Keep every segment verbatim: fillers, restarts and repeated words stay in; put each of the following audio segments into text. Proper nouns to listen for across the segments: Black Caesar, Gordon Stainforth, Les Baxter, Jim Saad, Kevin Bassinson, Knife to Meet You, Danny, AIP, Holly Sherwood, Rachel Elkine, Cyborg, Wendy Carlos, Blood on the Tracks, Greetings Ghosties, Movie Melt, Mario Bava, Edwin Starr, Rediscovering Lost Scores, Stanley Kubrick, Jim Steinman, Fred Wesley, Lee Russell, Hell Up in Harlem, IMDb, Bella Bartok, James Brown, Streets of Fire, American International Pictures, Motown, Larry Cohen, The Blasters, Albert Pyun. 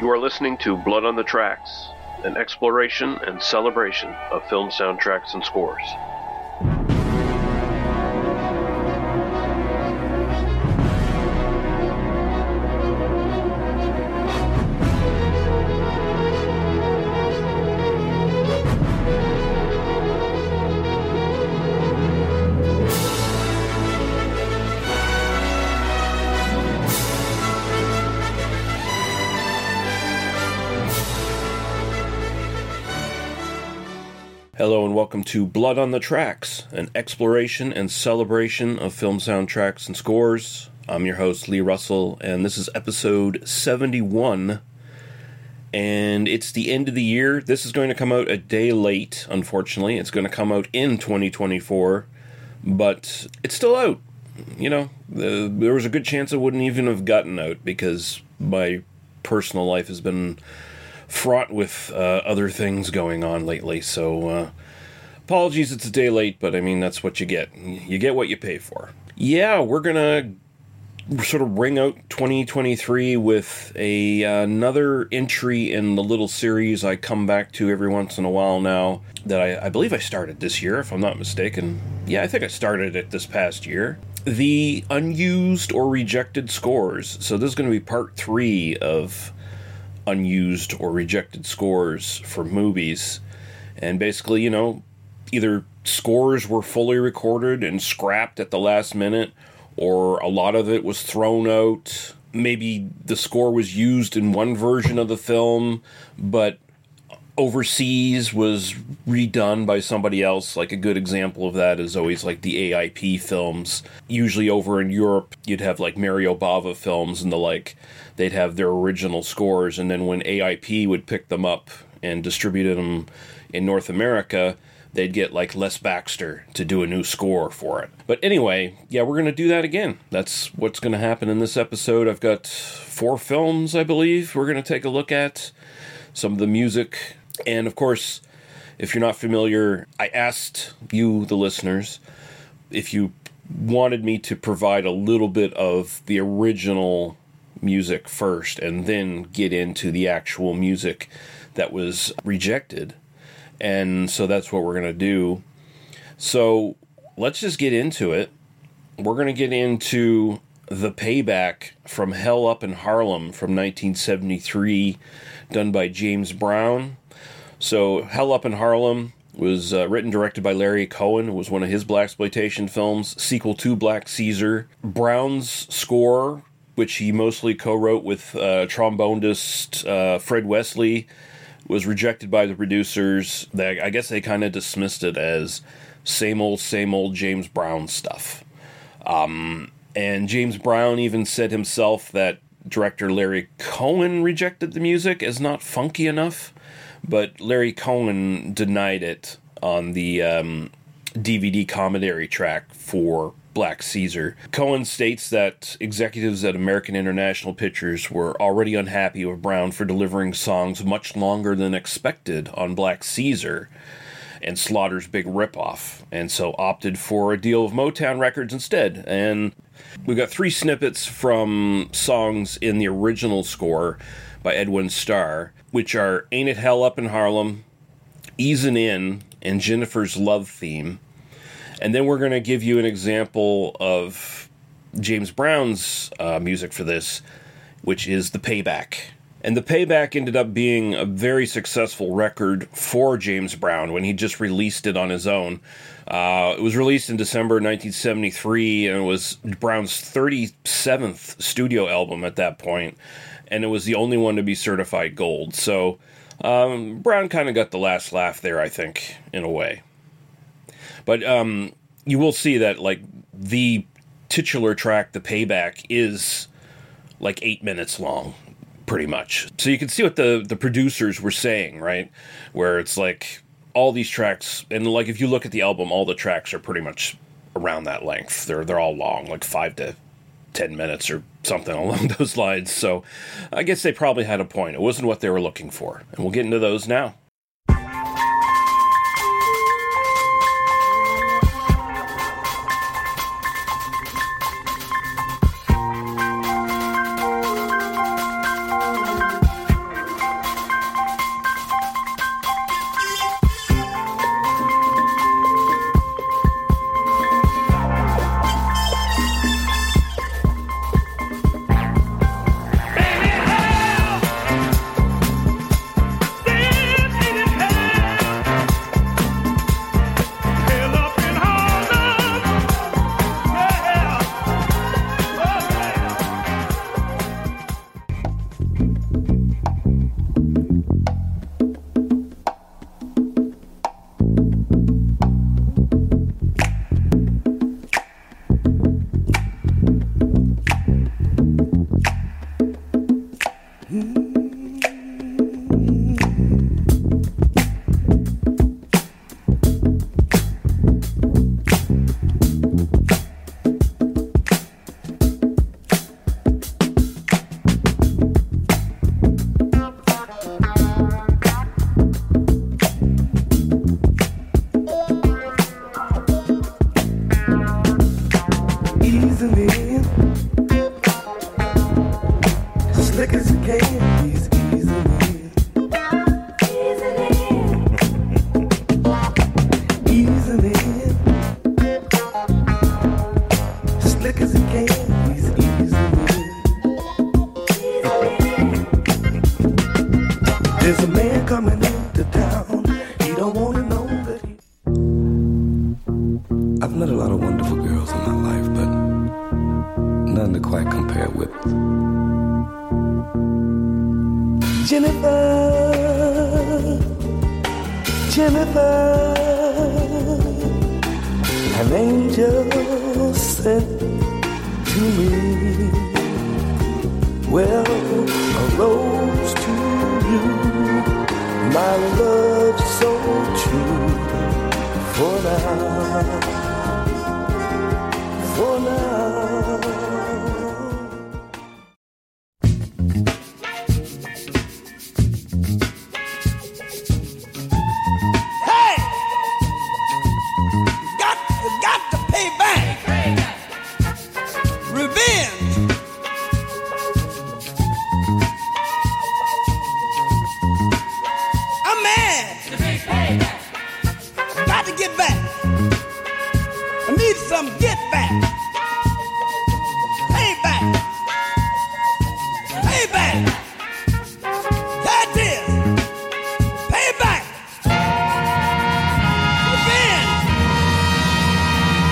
You are listening to Blood on the Tracks, an exploration and celebration of film soundtracks and scores. Hello and welcome to Blood on the Tracks, an exploration and celebration of film soundtracks and scores. I'm your host, Lee Russell, and this is episode seventy-one, and it's the end of the year. This is going to come out a day late, unfortunately. It's going to come out in twenty twenty-four, but it's still out. You know, the, there was a good chance it wouldn't even have gotten out because my personal life has been fraught with uh, other things going on lately, so uh, apologies it's a day late, but I mean, that's what you get. You get what you pay for. Yeah, we're going to sort of ring out twenty twenty-three with a uh, another entry in the little series I come back to every once in a while now that I, I believe I started this year, if I'm not mistaken. Yeah, I think I started it this past year. The unused or rejected scores. So this is going to be part three of unused or rejected scores for movies, and basically, you know, either scores were fully recorded and scrapped at the last minute, or a lot of it was thrown out. Maybe the score was used in one version of the film, but overseas was redone by somebody else. Like a good example of that is always like the A I P films. Usually over in Europe, you'd have like Mario Bava films and the like. They'd have their original scores, and then when A I P would pick them up and distribute them in North America, they'd get like Les Baxter to do a new score for it. But anyway, yeah, we're going to do that again. That's what's going to happen in this episode. I've got four films, I believe, we're going to take a look at. Some of the music. And of course, if you're not familiar, I asked you, the listeners, if you wanted me to provide a little bit of the original music first and then get into the actual music that was rejected. And so that's what we're going to do. So let's just get into it. We're going to get into The Payback from Hell Up in Harlem from nineteen seventy-three, done by James Brown. So Hell Up in Harlem was uh, written and directed by Larry Cohen. It was one of his blaxploitation films, sequel to Black Caesar. Brown's score, which he mostly co-wrote with uh, trombonist uh, Fred Wesley, was rejected by the producers. They, I guess they kind of dismissed it as same old, same old James Brown stuff. Um, and James Brown even said himself that director Larry Cohen rejected the music as not funky enough, but Larry Cohen denied it on the um, D V D commentary track for Black Caesar. Cohen states that executives at American International Pictures were already unhappy with Brown for delivering songs much longer than expected on Black Caesar and Slaughter's big ripoff, and so opted for a deal of Motown Records instead. And we've got three snippets from songs in the original score by Edwin Starr, which are Ain't It Hell Up in Harlem, Easin' In, and Jennifer's Love Theme. And then we're going to give you an example of James Brown's uh, music for this, which is The Payback. And The Payback ended up being a very successful record for James Brown when he just released it on his own. Uh, it was released in December nineteen seventy-three, and it was Brown's thirty-seventh studio album at that point, and it was the only one to be certified gold. So um, Brown kind of got the last laugh there, I think, in a way. But um, you will see that like the titular track, The Payback, is like eight minutes long. Pretty much. So you can see what the, the producers were saying, right? Where it's like all these tracks, and like if you look at the album, all the tracks are pretty much around that length. They're they're all long, like five to ten minutes or something along those lines. So I guess they probably had a point. It wasn't what they were looking for. And we'll get into those now. I compare with Jennifer, Jennifer, an angel sent to me. Well, a rose to you, my love so true. For now, for now. Hey! Got, got to pay back. Pay back. Revenge. I'm mad. To be paid back. Got to get back. I need some get back. Pay back. Pay back. That is. Pay back. Revenge.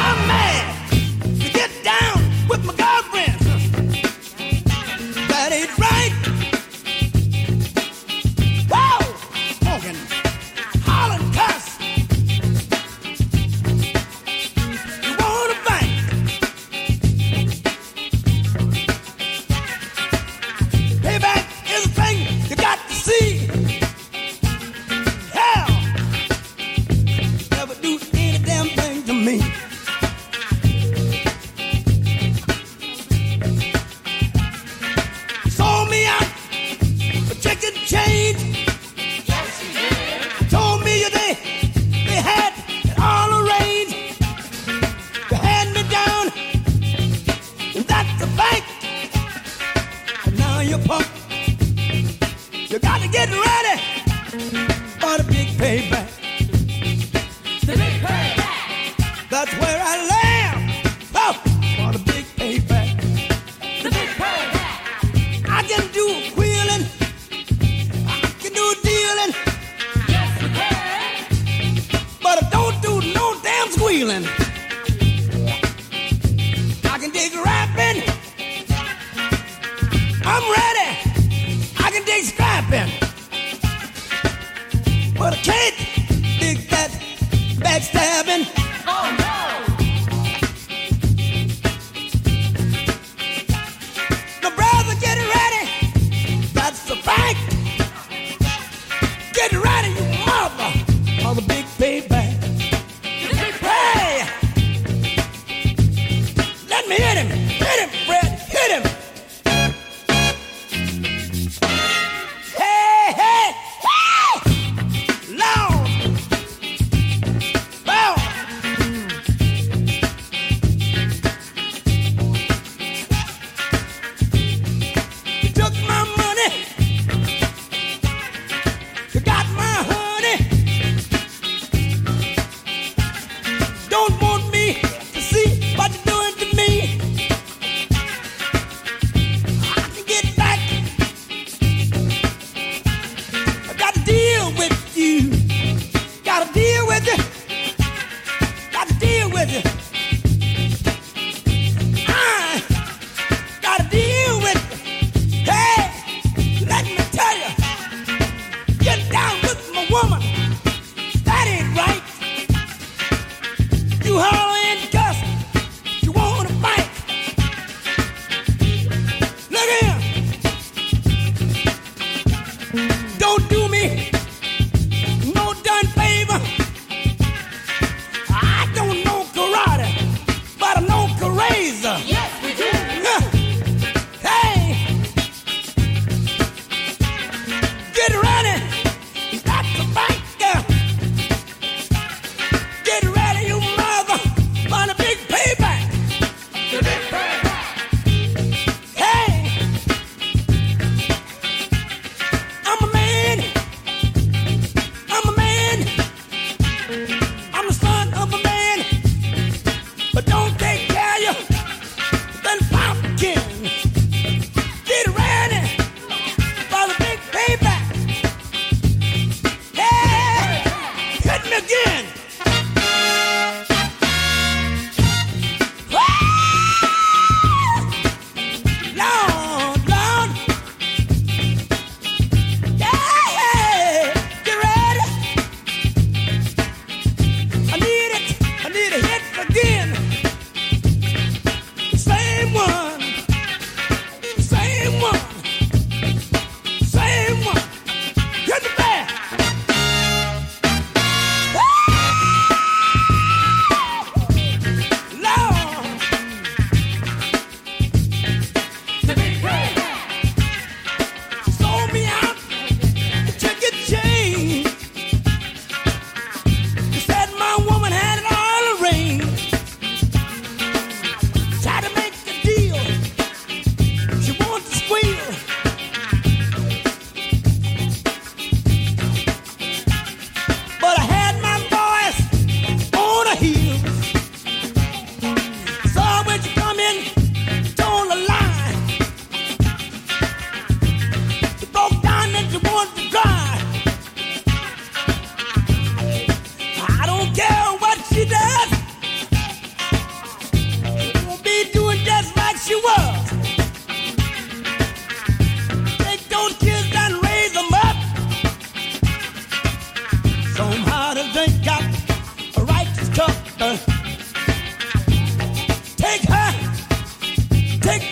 I'm mad to get down with my girlfriend. That ain't right. Whoa! Smoking, hollering, cuss. You wanna fight? Payback is a thing you got to see. Hell, never do any damn thing to me. Sold me out for chicken change. Told me they they had it all arranged to hand me down, and that's a fact. And now you're punk. You gotta get ready for the big payback. The big payback. That's where I land. Oh, for the big payback. The big payback. I can do wheeling. I can do dealing. Yes, we can. But I don't do no damn squealing. I can dig rapping. I'm ready. I can dig scrapping.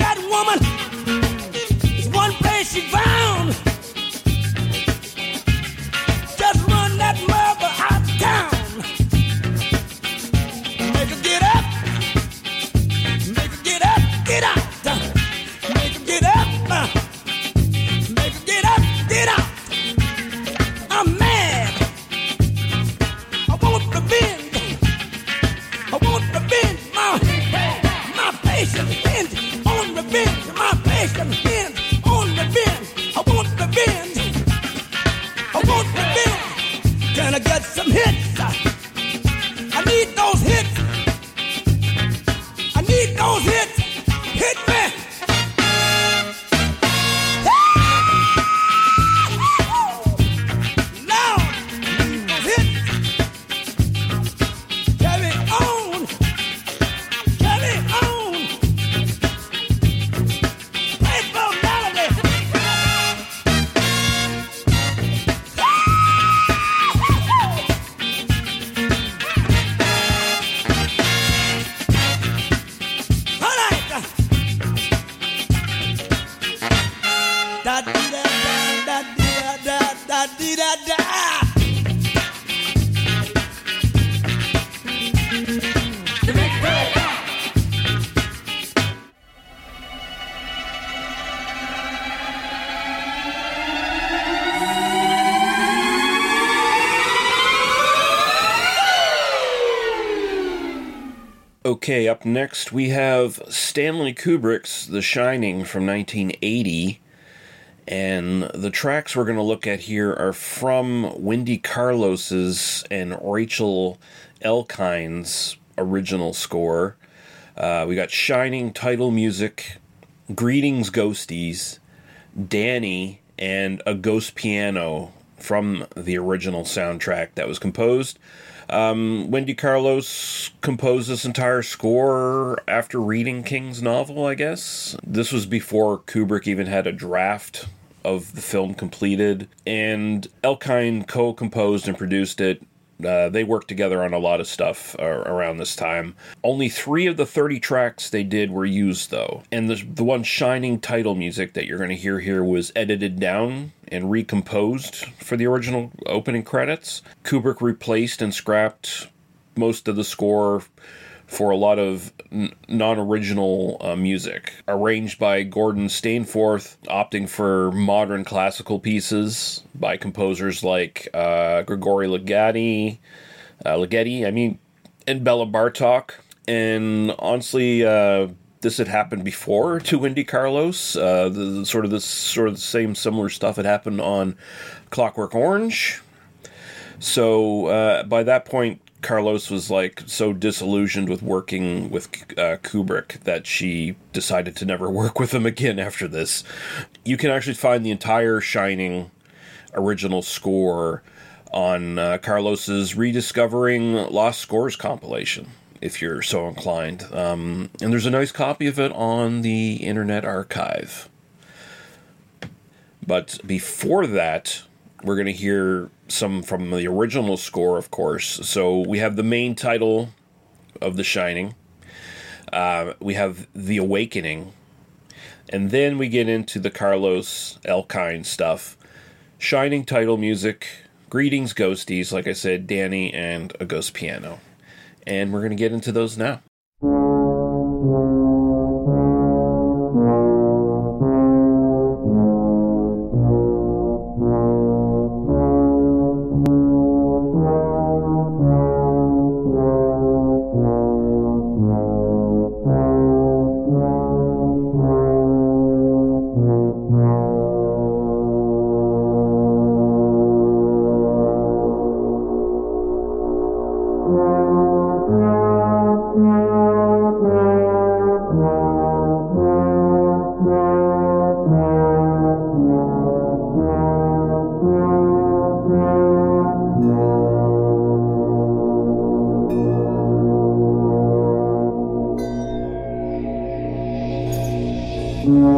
that woman. There's one place she's bound. Just run that mother out of town. Make her get up. Make her get up, get out. Make her get up. Make her get up, get out. I'm mad. I want revenge. I want revenge. My, my patience ends on revenge. My patience ends on revenge. I want revenge. I want revenge. Can I get some hits? I need those hits. I need those hits. Hit me. Okay, up next we have Stanley Kubrick's The Shining from nineteen eighty, and the tracks we're going to look at here are from Wendy Carlos's and Rachel Elkine's original score. Uh, we got Shining title music, Greetings Ghosties, Danny, and A Ghost Piano from the original soundtrack that was composed. Um, Wendy Carlos composed this entire score after reading King's novel, I guess. This was before Kubrick even had a draft of the film completed. And Elkine co-composed and produced it. Uh, they worked together on a lot of stuff uh, around this time. Only three of the thirty tracks they did were used, though. And the, the one Shining title music that you're going to hear here was edited down and recomposed for the original opening credits. Kubrick replaced and scrapped most of the score for a lot of n- non-original uh, music, arranged by Gordon Stainforth, opting for modern classical pieces by composers like uh, Grigori Ligeti, uh, Ligeti, I mean, and Bella Bartok. And honestly, uh, this had happened before to Wendy Carlos. Uh, the, the sort of this sort of the same similar stuff had happened on Clockwork Orange. So uh, by that point, Carlos was, like, so disillusioned with working with uh, Kubrick that she decided to never work with him again after this. You can actually find the entire Shining original score on uh, Carlos's Rediscovering Lost Scores compilation, if you're so inclined. Um, and there's a nice copy of it on the Internet Archive. But before that, we're going to hear some from the original score, of course. So we have the main title of The Shining. Uh, we have The Awakening. And then we get into the Carlos Elkine stuff. Shining title music, Greetings Ghosties, like I said, Danny, and A Ghost Piano. And we're going to get into those now. Thank you.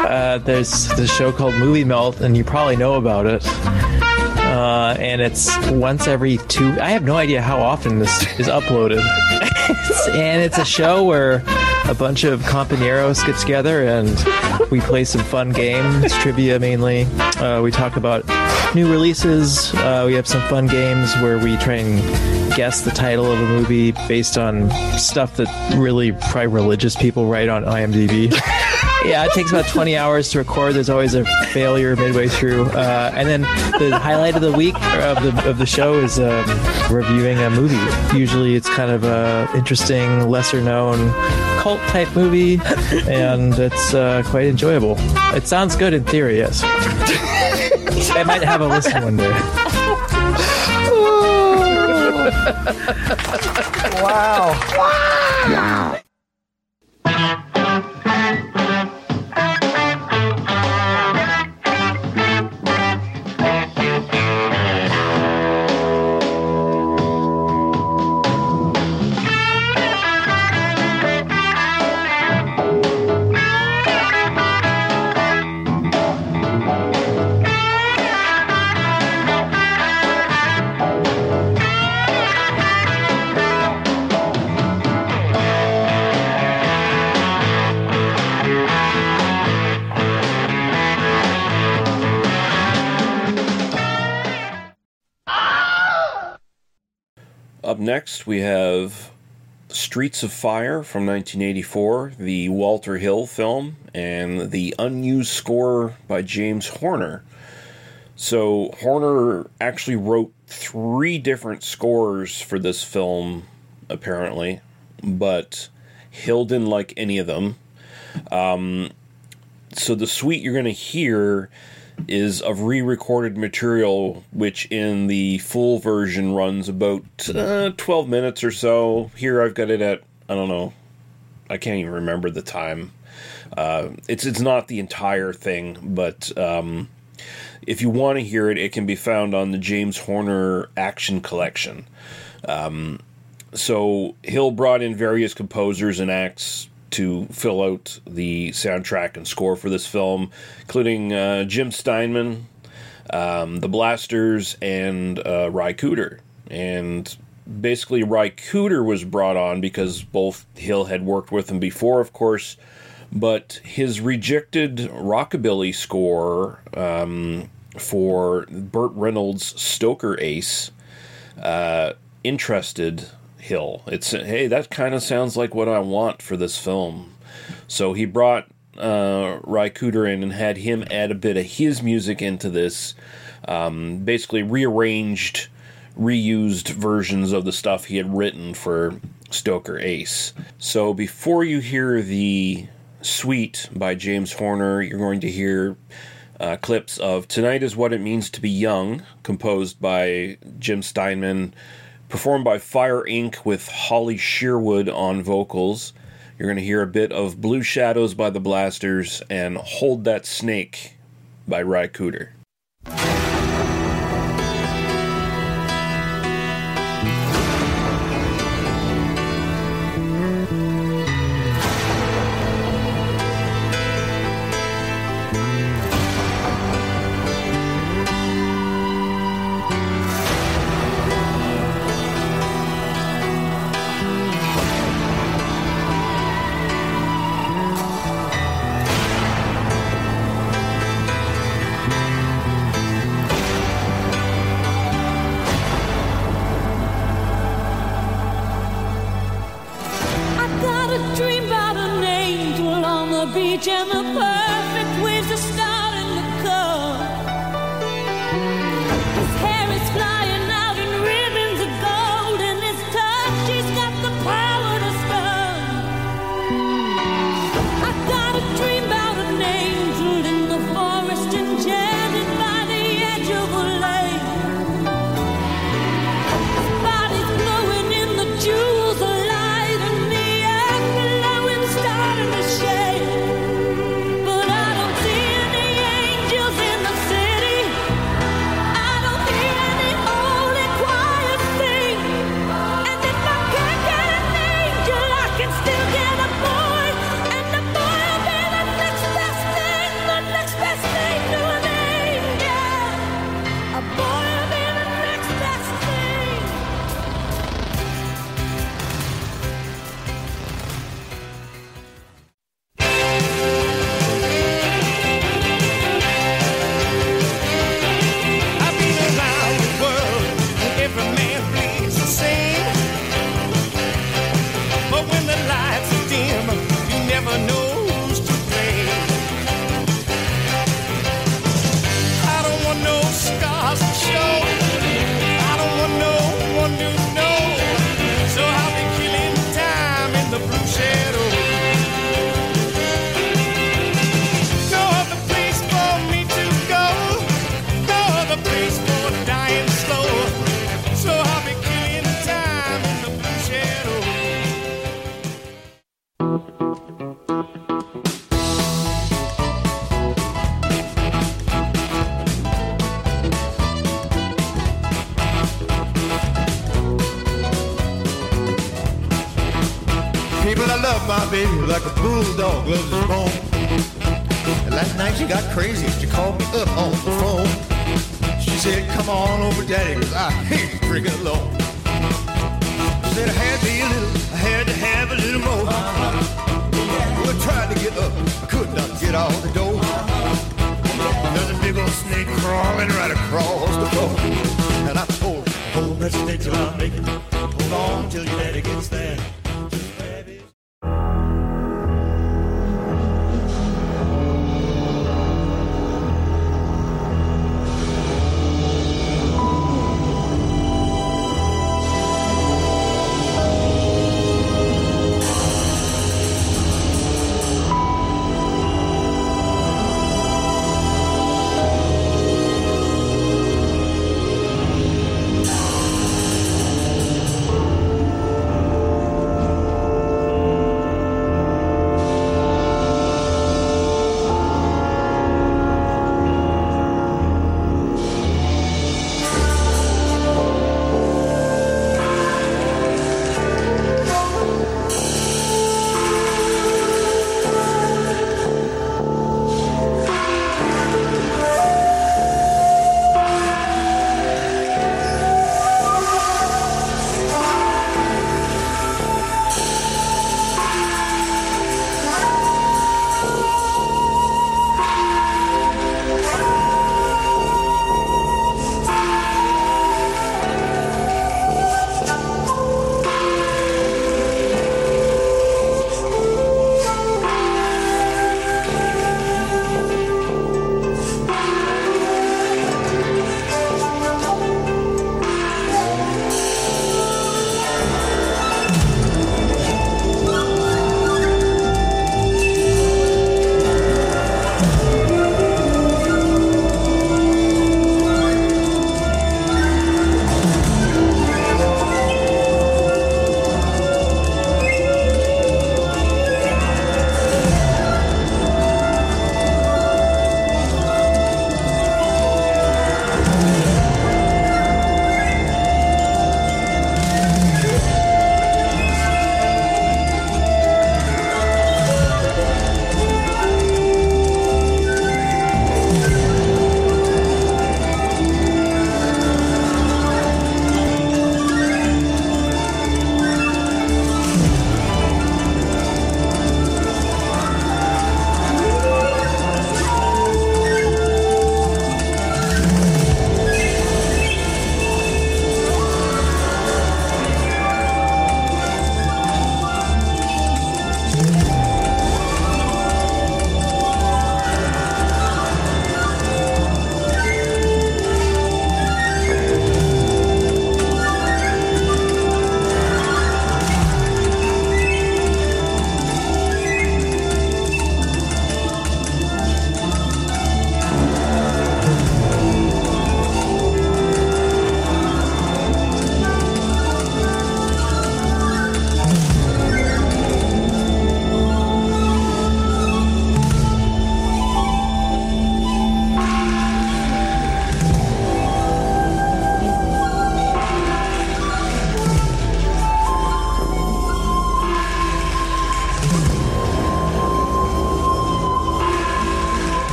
Uh, there's this show called Movie Melt, and you probably know about it. Uh, and it's once every two... I have no idea how often this is uploaded. And it's a show where a bunch of compañeros get together and we play some fun games, trivia mainly. Uh, we talk about new releases. Uh, we have some fun games where we try and guess the title of a movie based on stuff that really probably religious people write on IMDb. Yeah, it takes about twenty hours to record. There's always a failure midway through. Uh, and then the highlight of the week of the of the show is um, reviewing a movie. Usually it's kind of a interesting, lesser-known cult-type movie, and it's uh, quite enjoyable. It sounds good in theory, yes. I might have a listen one day. Wow. Wow. Next, we have Streets of Fire from nineteen eighty-four, the Walter Hill film, and the unused score by James Horner. So Horner actually wrote three different scores for this film, apparently, but Hill didn't like any of them. Um, so the suite you're going to hear is of re-recorded material, which in the full version runs about uh, twelve minutes or so. Here I've got it at, I don't know, I can't even remember the time. Uh, it's it's not the entire thing, but um, if you want to hear it, it can be found on the James Horner Action Collection. Um, so Hill brought in various composers and acts to fill out the soundtrack and score for this film, including uh, Jim Steinman, um, The Blasters, and uh, Ry Cooder. And basically, Ry Cooder was brought on because both Hill had worked with him before, of course, but his rejected rockabilly score um, for Burt Reynolds' Stoker Ace uh, interested Hill. It's, hey, that kind of sounds like what I want for this film. So he brought uh, Ry Cooder in and had him add a bit of his music into this. Um, basically rearranged, reused versions of the stuff he had written for Stoker Ace. So before you hear the suite by James Horner, you're going to hear uh, clips of Tonight is What It Means to Be Young, composed by Jim Steinman, performed by Fire Incorporated with Holly Sherwood on vocals. You're going to hear a bit of Blue Shadows by the Blasters and Hold That Snake by Ry Cooder. love my baby like a bulldog loves his bone. And last night she got crazy. She called me up on the phone. She said, come on over, Daddy, because I hate drinking alone. She said, I had to be a little, I had to have a little more. Uh-huh. I tried to get up, I could not get out the door. Uh-huh. There's a big old snake crawling right across the floor. And I told her, hold that snake till I make it. Hold on till your daddy gets there.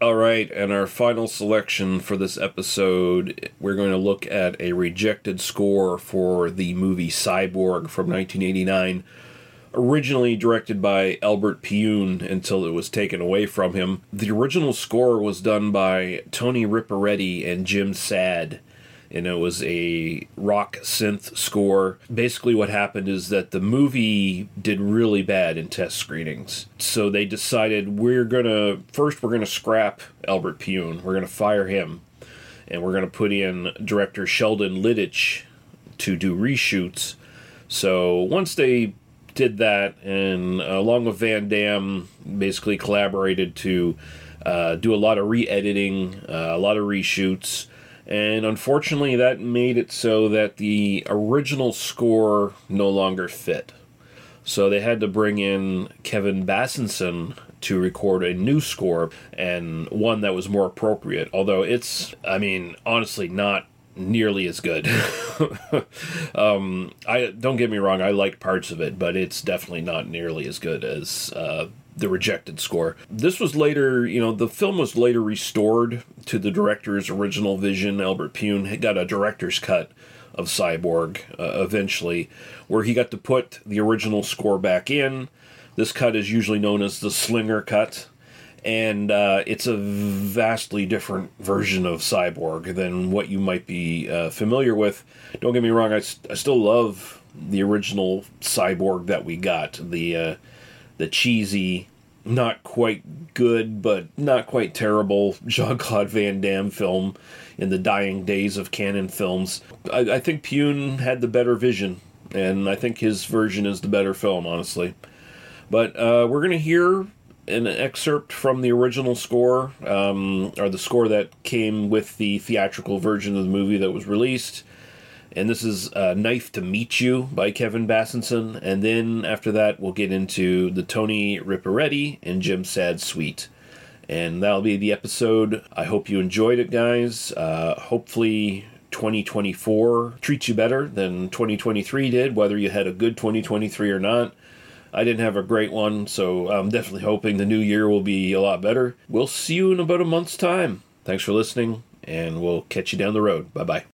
All right, and our final selection for this episode, we're going to look at a rejected score for the movie Cyborg from nineteen eighty-nine, originally directed by Albert Pyun until it was taken away from him. The original score was done by Tony Riparetti and Jim Saad, and it was a rock synth score. Basically what happened is that the movie did really bad in test screenings. So they decided, we're going to, first we're going to scrap Albert Pyun. We're going to fire him. And we're going to put in director Sheldon Lidich to do reshoots. So once they did that, and along with Van Damme, basically collaborated to uh, do a lot of re-editing, uh, a lot of reshoots. And unfortunately, that made it so that the original score no longer fit. So they had to bring in Kevin Bassinson to record a new score, and one that was more appropriate. Although it's, I mean, honestly, not nearly as good. um, I don't get me wrong, I like parts of it, but it's definitely not nearly as good as uh, the rejected score. This was later, you know, the film was later restored to the director's original vision. Albert Pyun got a director's cut of Cyborg uh, eventually, where he got to put the original score back in. This cut is usually known as the Slinger cut, and uh, it's a vastly different version of Cyborg than what you might be uh, familiar with. Don't get me wrong, I, st- I still love the original Cyborg that we got, the uh, the cheesy, not quite good, but not quite terrible Jean-Claude Van Damme film in the dying days of canon films. I, I think Pyun had the better vision, and I think his version is the better film, honestly. But uh, we're going to hear an excerpt from the original score, um, or the score that came with the theatrical version of the movie that was released. And this is uh, Knife to Meet You by Kevin Bassinson. And then after that, we'll get into the Tony Riparetti and Jim Saad suite. And that'll be the episode. I hope you enjoyed it, guys. Uh, hopefully twenty twenty-four treats you better than twenty twenty-three did, whether you had a good twenty twenty-three or not. I didn't have a great one, so I'm definitely hoping the new year will be a lot better. We'll see you in about a month's time. Thanks for listening, and we'll catch you down the road. Bye-bye.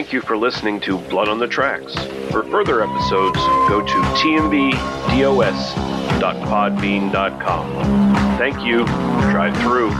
Thank you for listening to Blood on the Tracks. For further episodes, go to t m b d o s dot podbean dot com. Thank you. Drive through.